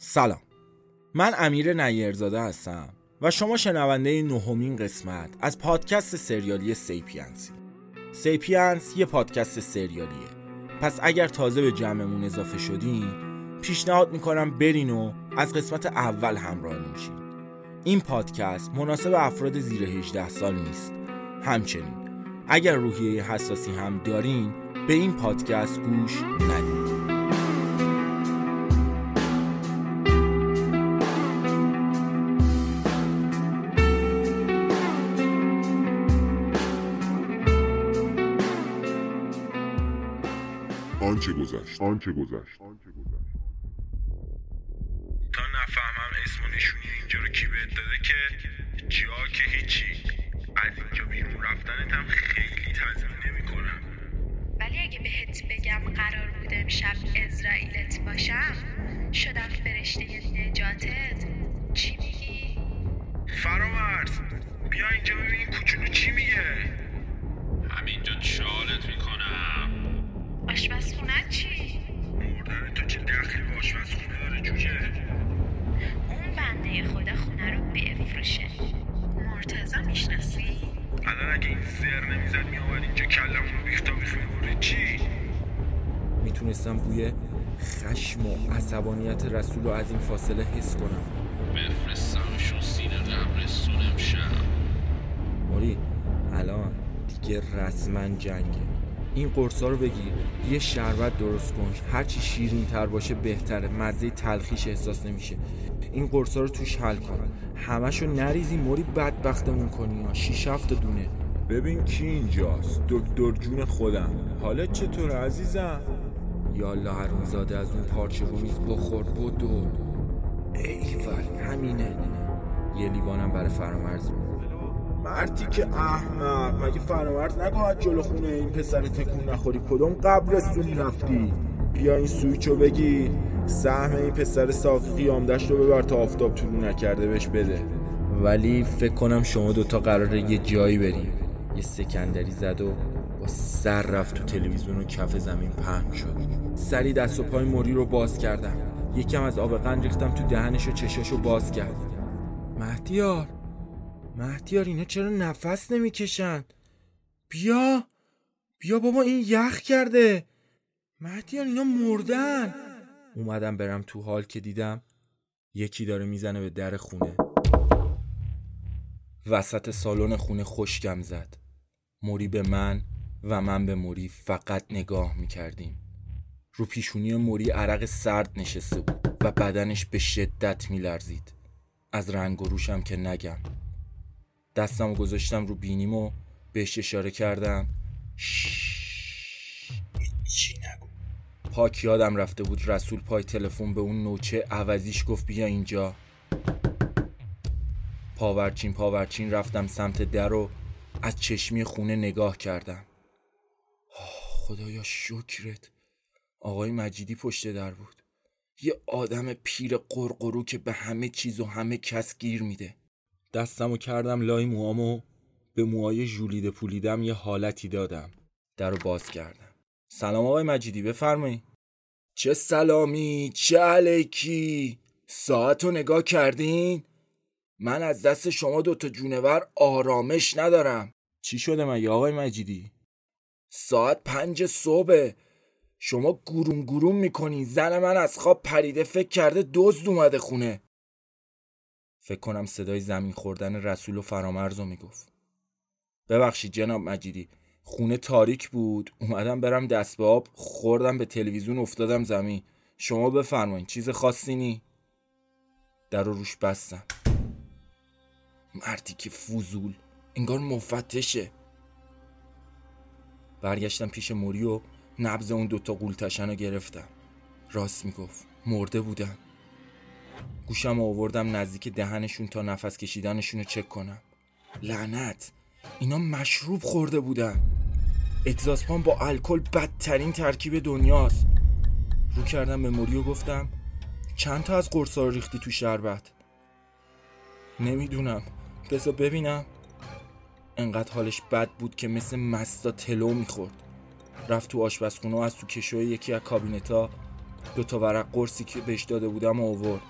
سلام، من امیر نیّرزاده هستم و شما شنونده 9مین قسمت از پادکست سریالی سیپیانسی. سیپیانس یه پادکست سریالیه، پس اگر تازه به جمعمون اضافه شدین پیشنهاد میکنم برین و از قسمت اول همراه میشین. این پادکست مناسب افراد زیر 18 سال نیست. همچنین اگر روحیه حساسی هم دارین به این پادکست گوش ندید. آنچه گذشت. تا نفهمم اسم و نشونی اینجا رو کی بهت داده که جا که هیچی. از اینجا بیرون رفتنت هم خیلی تضمین نمی‌کنم. ولی اگه بهت بگم قرار بود امشب عزرائیلت باشم، شدم فرشته نجاتت، چی میگی؟ فرامرز بیا اینجا ببین کوچولو چی میگه. همینجا چالت میکنم. آشپزخونه چی؟ مردن تو چه دخلی به آشپزخونه داره جوجه؟ اون بنده خدا خونه رو بفروشه. مرتضی میشناسی؟ الان اگه این زر نمیزد میآمد اینجا کلمون رو بیخ می‌برد. چی؟ میتونستم بوی خشم و عصبانیت رسول رو از این فاصله حس کنم. بفرستمشون سینه قبرستونم شب. ماری الان دیگه رسما جنگه. این قرصا رو بگیر، یه شربت درست کن، هرچی شیرین‌تر باشه بهتره، مزه تلخیش احساس نمیشه. این قرصا رو توش حل کن، همشو نریزی موری بدبختمون کنی. 6-7 دونه. ببین کی اینجاست، دکتر جون خودم. حالت چطور عزیزم؟ یالا حرومزاده از اون پارچه رو میز بخور بدو. ایول همینه. یه لیوانم برای فرامرز. مردی که احمق، مگه فرامرز نگاهد جلو خونه این پسر تکون نخوری؟ کدوم قبرستونی رفتی؟ بیا این سویچو بگیر، سهم این پسر ساقی قیامدشت رو ببر تا آفتاب طلوع نکرده بهش بده. ولی فکر کنم شما دوتا قراره یه جایی بریم. یه سکندری زد و با سر رفت تو تلویزیون و کف زمین پهن شد. سری دست و پای موری رو باز کردم، یکم از آب قند ریختم تو دهنش و چشاشو باز کرد. مهدیار اینا چرا نفس نمیکشن؟ بیا بابا این یخ کرده. مهدیار اینا مردن. اومدم برم تو حال که دیدم یکی داره میزنه به در خونه. وسط سالن خونه خشکم زد. موری به من و من به موری فقط نگاه میکردیم. رو پیشونی موری عرق سرد نشسته بود و بدنش به شدت میلرزید، از رنگ و روشم که نگم. دستم رو گذاشتم رو بینیم و بهش اشاره کردم چی نگو. پاک یادم رفته بود رسول پای تلفن به اون نوچه عوضیش گفت بیا اینجا. پاورچین رفتم سمت در و از چشمی خونه نگاه کردم. خدایا شکرت آقای مجیدی پشت در بود، یه آدم پیر قرقرو که به همه چیز و همه کس گیر میده. دستمو کردم لای موامو به موهای ژولیده پولیدم یه حالتی دادم. درو باز کردم. سلام آقای مجیدی بفرمایید. چه سلامی چه علیکی. ساعتو نگاه کردین؟ من از دست شما دوتا جونور آرامش ندارم. چی شده مگه آقای مجیدی؟ ساعت 5 صبح شما گروم میکنی. زن من از خواب پریده فکر کرده دزد اومده خونه. فکر کنم صدای زمین خوردن رسول و فرامرزو میگفت. ببخشید جناب مجیدی، خونه تاریک بود، اومدم برم دست به آب خوردم، به تلویزیون افتادم زمین. شما بفرمایید چیز خاصی نی؟ در رو روش بستم. مردی که فوزول، انگار مفتشه. برگشتم پیش موری و نبض اون دوتا قولتشن رو گرفتم. راست میگفت، مرده بودن. گوشم آوردم نزدیک دهنشون تا نفس کشیدنشون رو چک کنم. لعنت، اینا مشروب خورده بودن. اگزاسپام با الکل بدترین ترکیب دنیاست. رو کردم به موری و گفتم چند تا از قرصا رو ریختی تو شربت؟ نمیدونم، بذار ببینم. انقدر حالش بد بود که مثل مستا تلو میخورد. رفت تو آشپزخونه و از تو کشوی یکی از کابینتا دوتا ورق قرصی که بهش داده بودم آورد.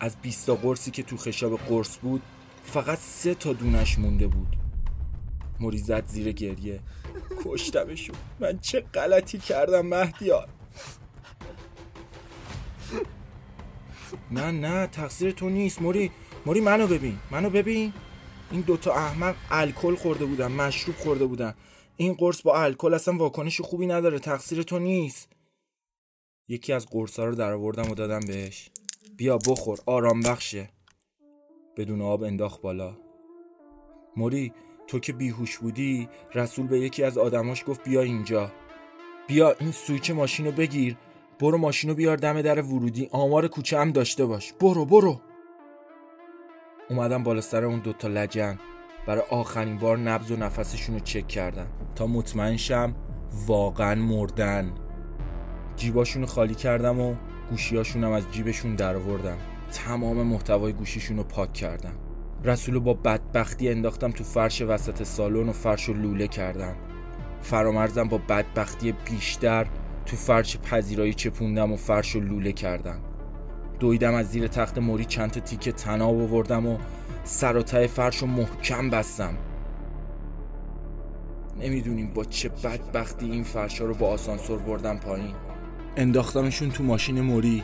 از 20 تا قرصی که تو خشاب قرص بود فقط 3 تا دونش مونده بود. موری زد زیر گریه. کشتمشون. من چه غلطی کردم مهدیار؟ نه تقصیر تو نیست موری. موری منو ببین. این 2 تا احمق الکل خورده بودن، مشروب خورده بودن. این قرص با الکل اصلا واکنش خوبی نداره، تقصیر تو نیست. یکی از قرصا رو درآوردم و دادم بهش. بیا بخور، آرام بخشه. بدون آب انداخت بالا. موری تو که بیهوش بودی، رسول به یکی از آدماش گفت بیا اینجا، بیا این سویچ ماشین رو بگیر، برو ماشین رو بیار دم در ورودی، آمار کوچه هم داشته باش، برو. اومدم بالا سر اون 2 تا لجن، برای آخرین بار نبض و نفسشون رو چک کردم تا مطمئن شم واقعا مردن. جیباشون رو خالی کردم و گوشیاشونم از جیبشون درآوردم. تمام محتوای گوشیشون رو پاک کردم. رسولو با بدبختی انداختم تو فرش وسط سالن و فرشو لوله کردم. فرامرزم با بدبختی بیشتر تو فرش پذیرایی چپوندم و فرشو لوله کردم. دویدم از زیر تخت موری چند تا تیکه طناب آوردم و سر و ته فرشو محکم بستم. نمیدونیم با چه بدبختی این فرشا رو با آسانسور بردم پایین. انداختمشون تو ماشین موری.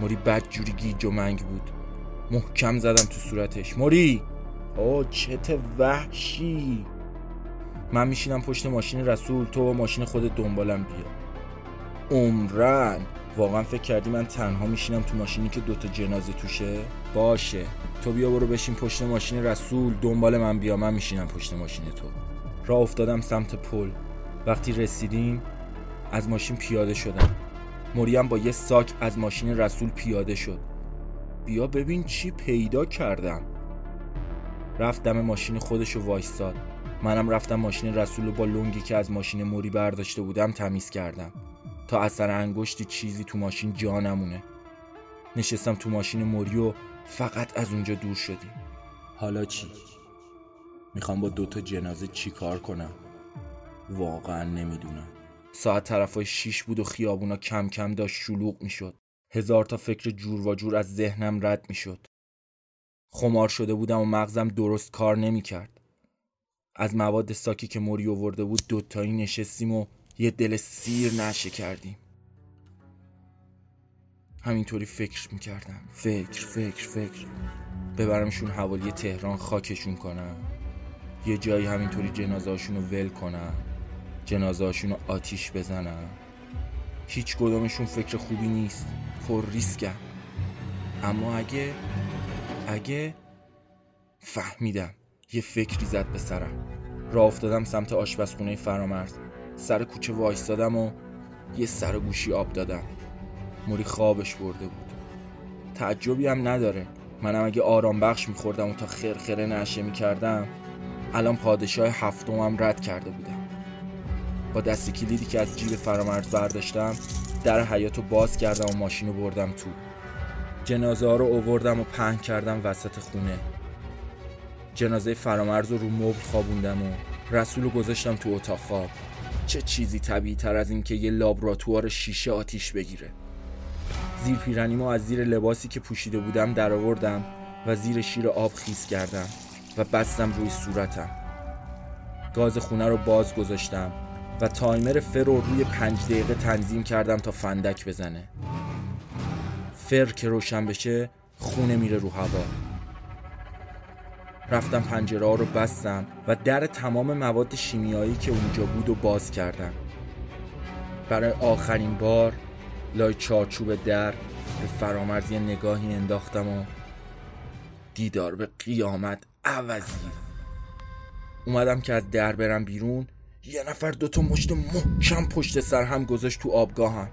موری بدجوری گیج و منگ بود. محکم زدم تو صورتش. موری آه چته وحشی. من میشینم پشت ماشین رسول، تو با ماشین خودت دنبالم بیا. عمرن واقعا فکر کردی من تنها میشینم تو ماشینی که 2 تا جنازه توشه؟ باشه تو بیا برو بشین پشت ماشین رسول، دنبال من بیا، من میشینم پشت ماشین تو. راه افتادم سمت پل. وقتی رسیدیم از ماشین پیاده شدم. مریم با یه ساک از ماشین رسول پیاده شد. بیا ببین چی پیدا کردم. رفت دم ماشین خودشو وایستاد. منم رفتم ماشین رسول رو با لنگی که از ماشین موری برداشته بودم تمیز کردم تا اثر انگشتی چیزی تو ماشین جا نمونه. نشستم تو ماشین موری و فقط از اونجا دور شدیم. حالا چی؟ میخوام با 2 تا جنازه چی کار کنم؟ واقعا نمیدونم. ساعت طرفای 6 بود و خیابونا کم کم داشت شلوغ میشد. 1000 تا فکر جور و جور از ذهنم رد میشد. خمار شده بودم و مغزم درست کار نمیکرد. از مواد ساکی که موری آورده بود 2 تایی نشستیم و یه دل سیر نشه کردیم. همینطوری فکر میکردم. فکر ببرمشون حوالی تهران خاکشون کنم، یه جایی همینطوری جنازه‌هاشون رو ول کنم، جنازه‌هاشون رو آتیش بزنم. هیچ کدومشون فکر خوبی نیست، پر ریسکم. اما اگه فهمیدم. یه فکری زد به سرم. راه افتادم سمت آشپزخونه فرامرز. سر کوچه وایستادم و یه سر گوشی آب دادم. موری خوابش برده بود. تعجبی هم نداره، منم اگه آرام بخش می‌خوردم و تا خرخره نشه می‌کردم الان پادشاه 7م رد کرده بودم. با دست کلیدی که از جیب فرامرز برداشتم در حیاطو باز کردم و ماشینو بردم تو. جنازه ها رو آوردم و پهن کردم وسط خونه. جنازه فرامرز رو مبل خوابوندم و رسولو گذاشتم تو اتاق خواب. چه چیزی طبیعی تر از این که یه لابراتوار شیشه آتیش بگیره. زیر پیرنیمو از زیر لباسی که پوشیده بودم درآوردم و زیر شیر آب خیس کردم و بستم روی صورتم. گاز خونه رو باز گذاشتم و تایمر فر رو روی 5 دقیقه تنظیم کردم تا فندک بزنه. فر که روشن بشه خونه میره رو هوا. رفتم پنجره‌ها رو بستم و در تمام مواد شیمیایی که اونجا بود رو باز کردم. برای آخرین بار لای چارچوب در به فرامرزی نگاهی انداختم و دیدار به قیامت عوضی. اومدم که از در برم بیرون، یه نفر 2 تا مشت محکم پشت سر هم گذاشت تو آبگاهم.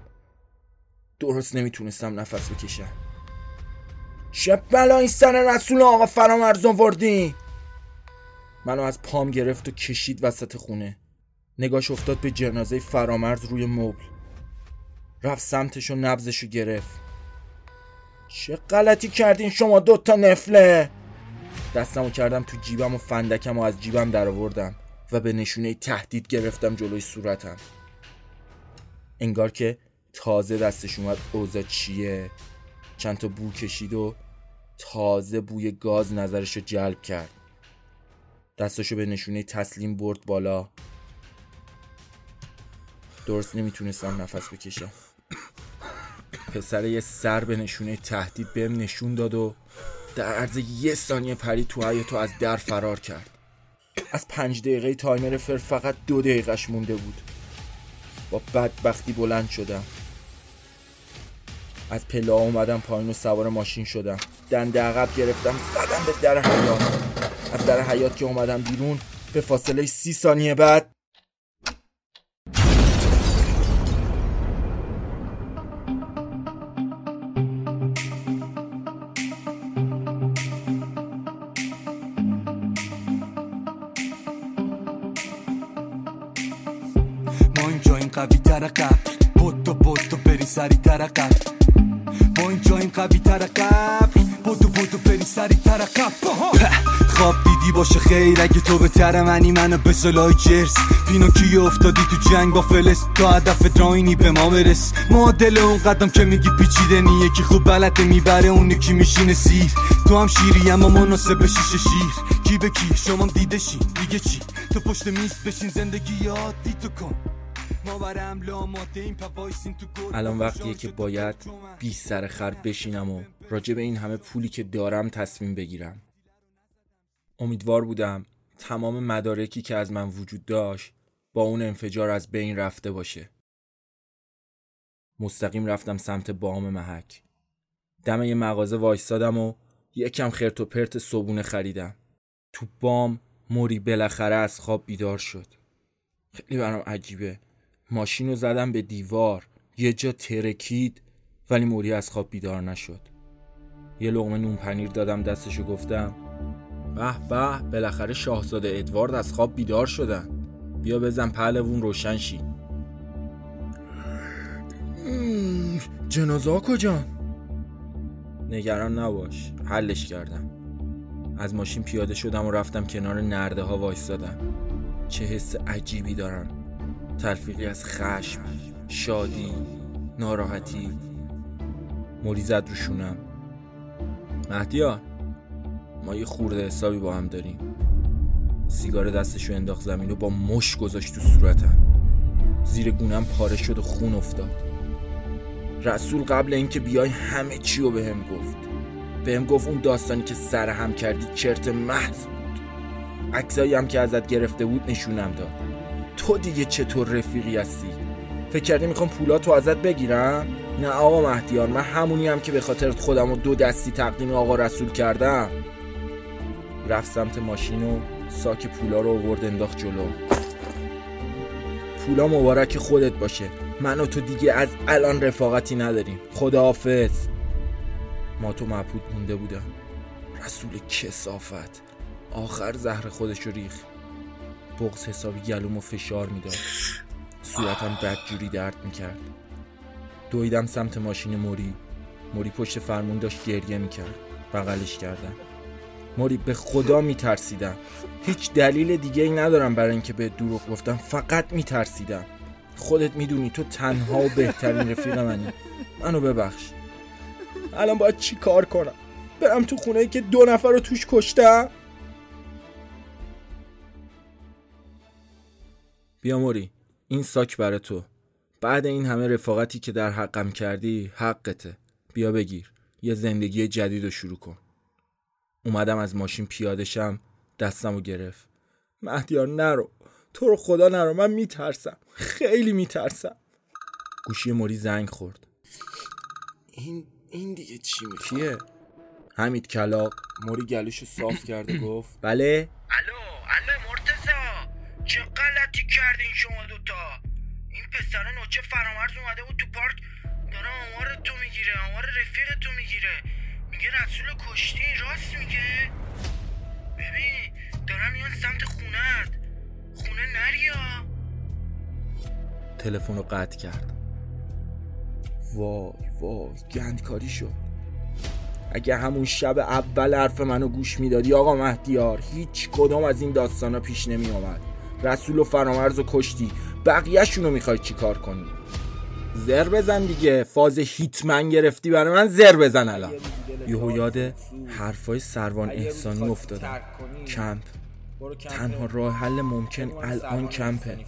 درست نمیتونستم نفس بکشم. چه بلا این سر رسول آقا فرامرز آوردی؟ منو از پام گرفت و کشید وسط خونه. نگاش افتاد به جنازه فرامرز روی مبل. رفت سمتش و نبضشو گرفت. چه غلطی کردین شما 2 تا نفله؟ دستمو کردم تو جیبم و فندکمو از جیبم درآوردم و به نشونه تهدید گرفتم جلوی صورتم. انگار که تازه دستش اومد اوضاع چیه، چند تا بو کشید و تازه بوی گاز نظرش رو جلب کرد. دستاشو به نشونه تسلیم برد بالا. درست نمیتونستم نفس بکشم. پسر یه سر به نشونه تهدید بهم نشون داد و در عرض یه ثانیه پرید تو حیاط و از در فرار کرد. از 5 دقیقه تایمر فر فقط 2 دقیقه‌اش مونده بود. با بدبختی بلند شدم، از پله اومدم پایین و سوار ماشین شدم. دنده عقب گرفتم، زدم به در حیاط. از در حیاط که اومدم بیرون، به فاصله 30 ثانیه بعد ما اینجا این قوی ترکب خواب دیدی باشه خیر، اگه تو به تر منی منو به سلای جرس پینوکی افتادی تو جنگ با فلس، تا هدف دراینی به ما برس. معادل اون قدم که میگی پیچیده نیه، که خوب بلده میبره اون یکی میشینه سیر. تو هم شیری اما مناسب شیشه شیر، کی به کی شما هم دیده شین دیگه چی، تو پشت میز بشین زندگی یادی تو کن. الان وقتیه که باید 20 سر خر بشینم و راجع به این همه پولی که دارم تصمیم بگیرم. امیدوار بودم تمام مدارکی که از من وجود داشت با اون انفجار از بین رفته باشه. مستقیم رفتم سمت بام محک. دم یه مغازه وایستادم و یکم خرت و پرت صبونه خریدم. تو بام موری بالاخره از خواب بیدار شد. خیلی برام عجیبه، ماشین رو زدم به دیوار، یه جا ترکید ولی موری از خواب بیدار نشد. یه لقمه نون پنیر دادم دستشو، گفتم به به بالاخره شاهزاده ادوارد از خواب بیدار شدن، بیا بزن پهلوون روشن شی. جنازه ها کجا؟ نگران نباش، حلش کردم. از ماشین پیاده شدم و رفتم کنار نرده ها وایستادم. چه حس عجیبی دارم، تلفیقی از خشم، شادی، ناراحتی. موری زد رو شونم. مهدیان، ما یه خورده حسابی با هم داریم. سیگار دستشو انداخت زمین و با مش گذاشت تو صورتم. زیر گونم پاره شد و خون افتاد. رسول قبل اینکه بیای همه چی رو بهم گفت. بهم گفت اون داستانی که سرهم کردی چرت محض بود. عکسایی هم که ازت گرفته بود نشونم داد. تو دیگه چطور رفیقی هستی؟ فکر کردی میخوام پولاتو ازت بگیرم؟ نه آقا مهدیار، من همونیم که به خاطر خودم و 2 دستی تقدیم آقا رسول کردم. رفت سمت ماشین و ساک پولا رو آورد انداخت جلو. پولا مبارک خودت باشه، من و تو دیگه از الان رفاقتی نداریم، خداحافظ. ما تو مبهوت مونده بودم. رسول کثافت آخر زهر خودش رو ریخت. بغض حسابی گلومو فشار میداد. صورتم بدجوری درد میکرد. دویدم سمت ماشین موری. موری پشت فرمون داشت گریه میکرد. بغلش کردم. موری به خدا میترسیدم. هیچ دلیل دیگه ای ندارم برای اینکه به دروغ گفتم، فقط میترسیدم. خودت میدونی تو تنها و بهترین رفیق منی. منو ببخش. الان باید چی کار کنم؟ برم تو خونه ای که 2 نفر رو توش کشتم؟ بیا موری، این ساک برای تو. بعد این همه رفاقتی که در حقم کردی حقته، بیا بگیر، یه زندگی جدید رو شروع کن. اومدم از ماشین پیاده شم، دستم رو گرفت. مهدیار نرو، تو رو خدا نرو، من میترسم، خیلی میترسم. گوشی موری زنگ خورد. این دیگه چی میخواد؟ کیه؟ حمید کلاغ. موری گلوشو صاف کرد و گفت بله؟ الو مرتضی، چه غلطی کردین شما دوتا؟ این پسره نوچه فرامرز اومده بود تو پارک، داره آمارتو میگیره، آمار رفیقتو میگیره، میگه رسولو کشتی. راست میگه؟ ببین دارن میان سمت خونه نریا. تلفن رو قطع کرد. وای گندکاری شد. اگه همون شب اول حرف منو گوش میدادی آقا مهدیار، هیچ کدام از این داستانا پیش نمی آمد. رسول و فرامرز و کشتی، بقیه شونو میخوای چی کار کنی؟ زر بزن دیگه، فاز هیتمن گرفتی برای من، زر بزن الان. یهو یاد حرفای سروان احسانی افتادم. کمپ تنها راه حل ممکن الان کمپه.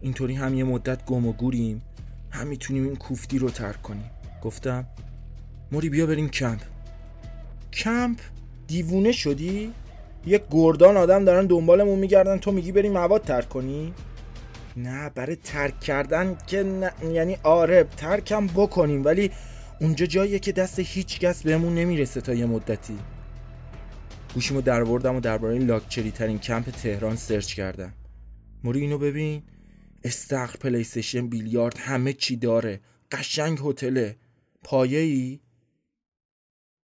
اینطوری هم یه مدت گم و گوریم، هم میتونیم این کوفتی رو ترک کنیم. گفتم موری بیا بریم کمپ. کمپ؟ دیوونه شدی؟ یه گردان آدم دارن دنبالمون میگردن، تو میگی بریم مواد ترک کنی؟ نه برای ترک کردن که نه. یعنی آره ترکم بکنیم، ولی اونجا جاییه که دست هیچ کس بهمون نمیرسه تا یه مدتی. گوشیمو درآوردم و درباره لاکچری ترین کمپ تهران سرچ کردم. موری اینو ببین، استخر، پلی استیشن، بیلیارد، همه چی داره. قشنگ هتله. پایه‌ای؟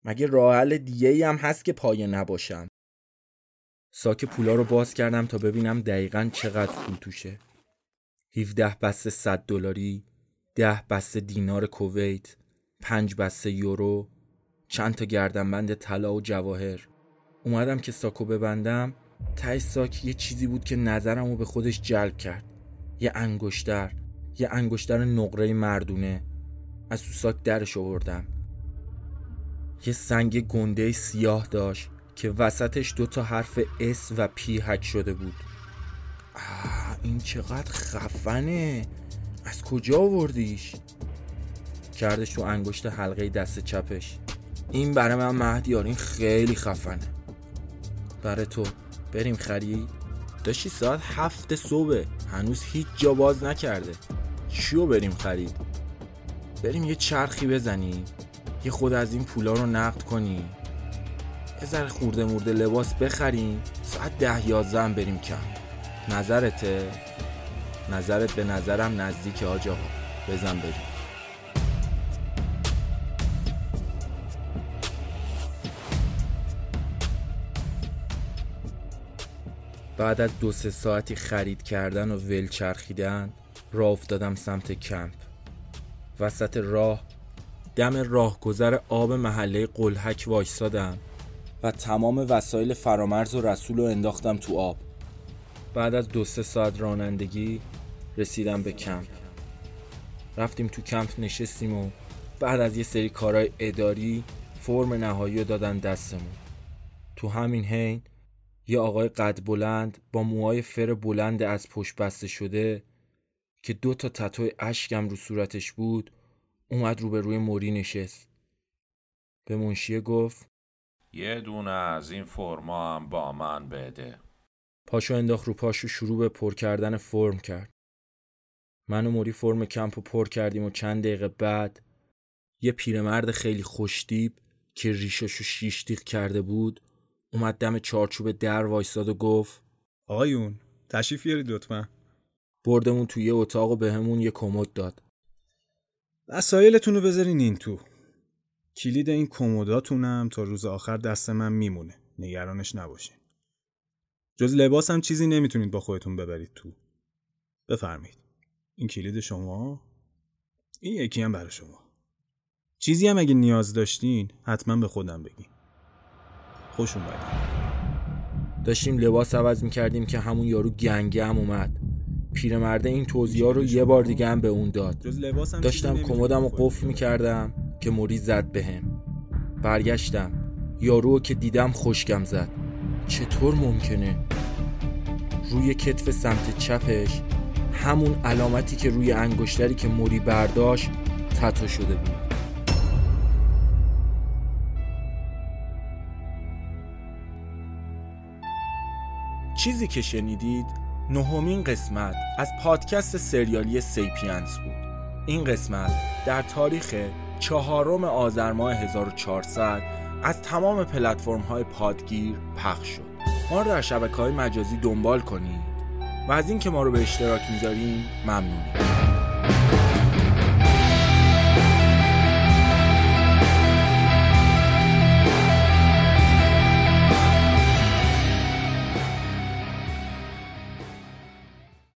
مگه راه حل دیگه‌ای هم هست که پایه نباشم؟ ساک پولا رو باز کردم تا ببینم دقیقاً چقدر پول توشه. 17 بسته $100، 10 بسته دینار کویت، 5 بسته یورو، چند تا گردنبند طلا و جواهر. اومدم که ساکو ببندم، ته ساک یه چیزی بود که نظرمو به خودش جلب کرد. یه انگشتر نقره مردونه. از تو ساک درش آوردم. یه سنگ گنده سیاه داشت که وسطش 2 تا حرف اس و پی حک شده بود. این چقدر خفنه، از کجا آوردیش؟ کردش تو انگشت حلقه دست چپش. این برای من مهدیار، این خیلی خفنه. برای تو بریم خرید؟ داشتی ساعت 7 صبح، هنوز هیچ جا باز نکرده. چیو بریم خرید؟ بریم یه چرخی بزنیم، یه خود از این پولا رو نقد کنیم، یه ذره خورده مرده لباس بخریم، ساعت 10-11 بریم کمپ. نظرته؟ نظرت به نظرم نزدیک آج آقا، بزن بریم. بعد از 2-3 ساعتی خرید کردن و ول چرخیدن راه افتادم سمت کمپ. وسط راه دم راهگذر آب محله قلهک وایسادم و تمام وسایل فرامرز و رسول رو انداختم تو آب. بعد از 2-3 ساعت رانندگی رسیدم به کمپ. رفتیم تو کمپ نشستیم و بعد از یه سری کارهای اداری فرم نهایی رو دادن دستمون. تو همین حین یه آقای قد بلند با موهای فر بلند از پشت بسته شده که 2 تا تتو اشکم رو صورتش بود اومد روبروی موری نشست. به منشیه گفت یه دونه از این فرما هم با من بده. پاشو انداخت رو پاشو شروع به پر کردن فرم کرد. من و موری فرم کمپو پر کردیم و چند دقیقه بعد یه پیرمرد خیلی خوشتیپ که ریشاشو 6 تیغ کرده بود اومد دم چارچوب در وایساد و گفت آقایون تشریف بیارید لطفا. بردمون توی یه اتاق و بهمون یه کمد داد. وسایلتون رو بذارین این تو. کلید این کمداتونم تا روز آخر دست من میمونه. نگرانش نباشین. جز لباس هم چیزی نمیتونید با خودتون ببرید تو. بفرمایید. این کلید شما، این یکی هم برای شما. چیزی هم اگه نیاز داشتین حتما به خودم بگین. خوش اومدید. داشتیم لباس عوض میکردیم که همون یارو گنگه هم اومد. پیرمرده این توضیحا رو یه بار دیگه هم به اون داد. داشتم کمدم رو قفل میکردم که موری زد بهم. برگشتم. یارو که دیدم خشکم زد. چطور ممکنه؟ روی کتف سمت چپش همون علامتی که روی انگشتری که موری برداشت تتو شده بود. چیزی که شنیدید 9مین قسمت از پادکست سریالی سیپیانس بود. این قسمت در تاریخ 4 آذر ماه 1400 از تمام پلتفرم‌های پادگیر پخش شد. ما رو در شبکه‌های مجازی دنبال کنید و از اینکه ما رو به اشتراک می‌ذارین ممنونیم.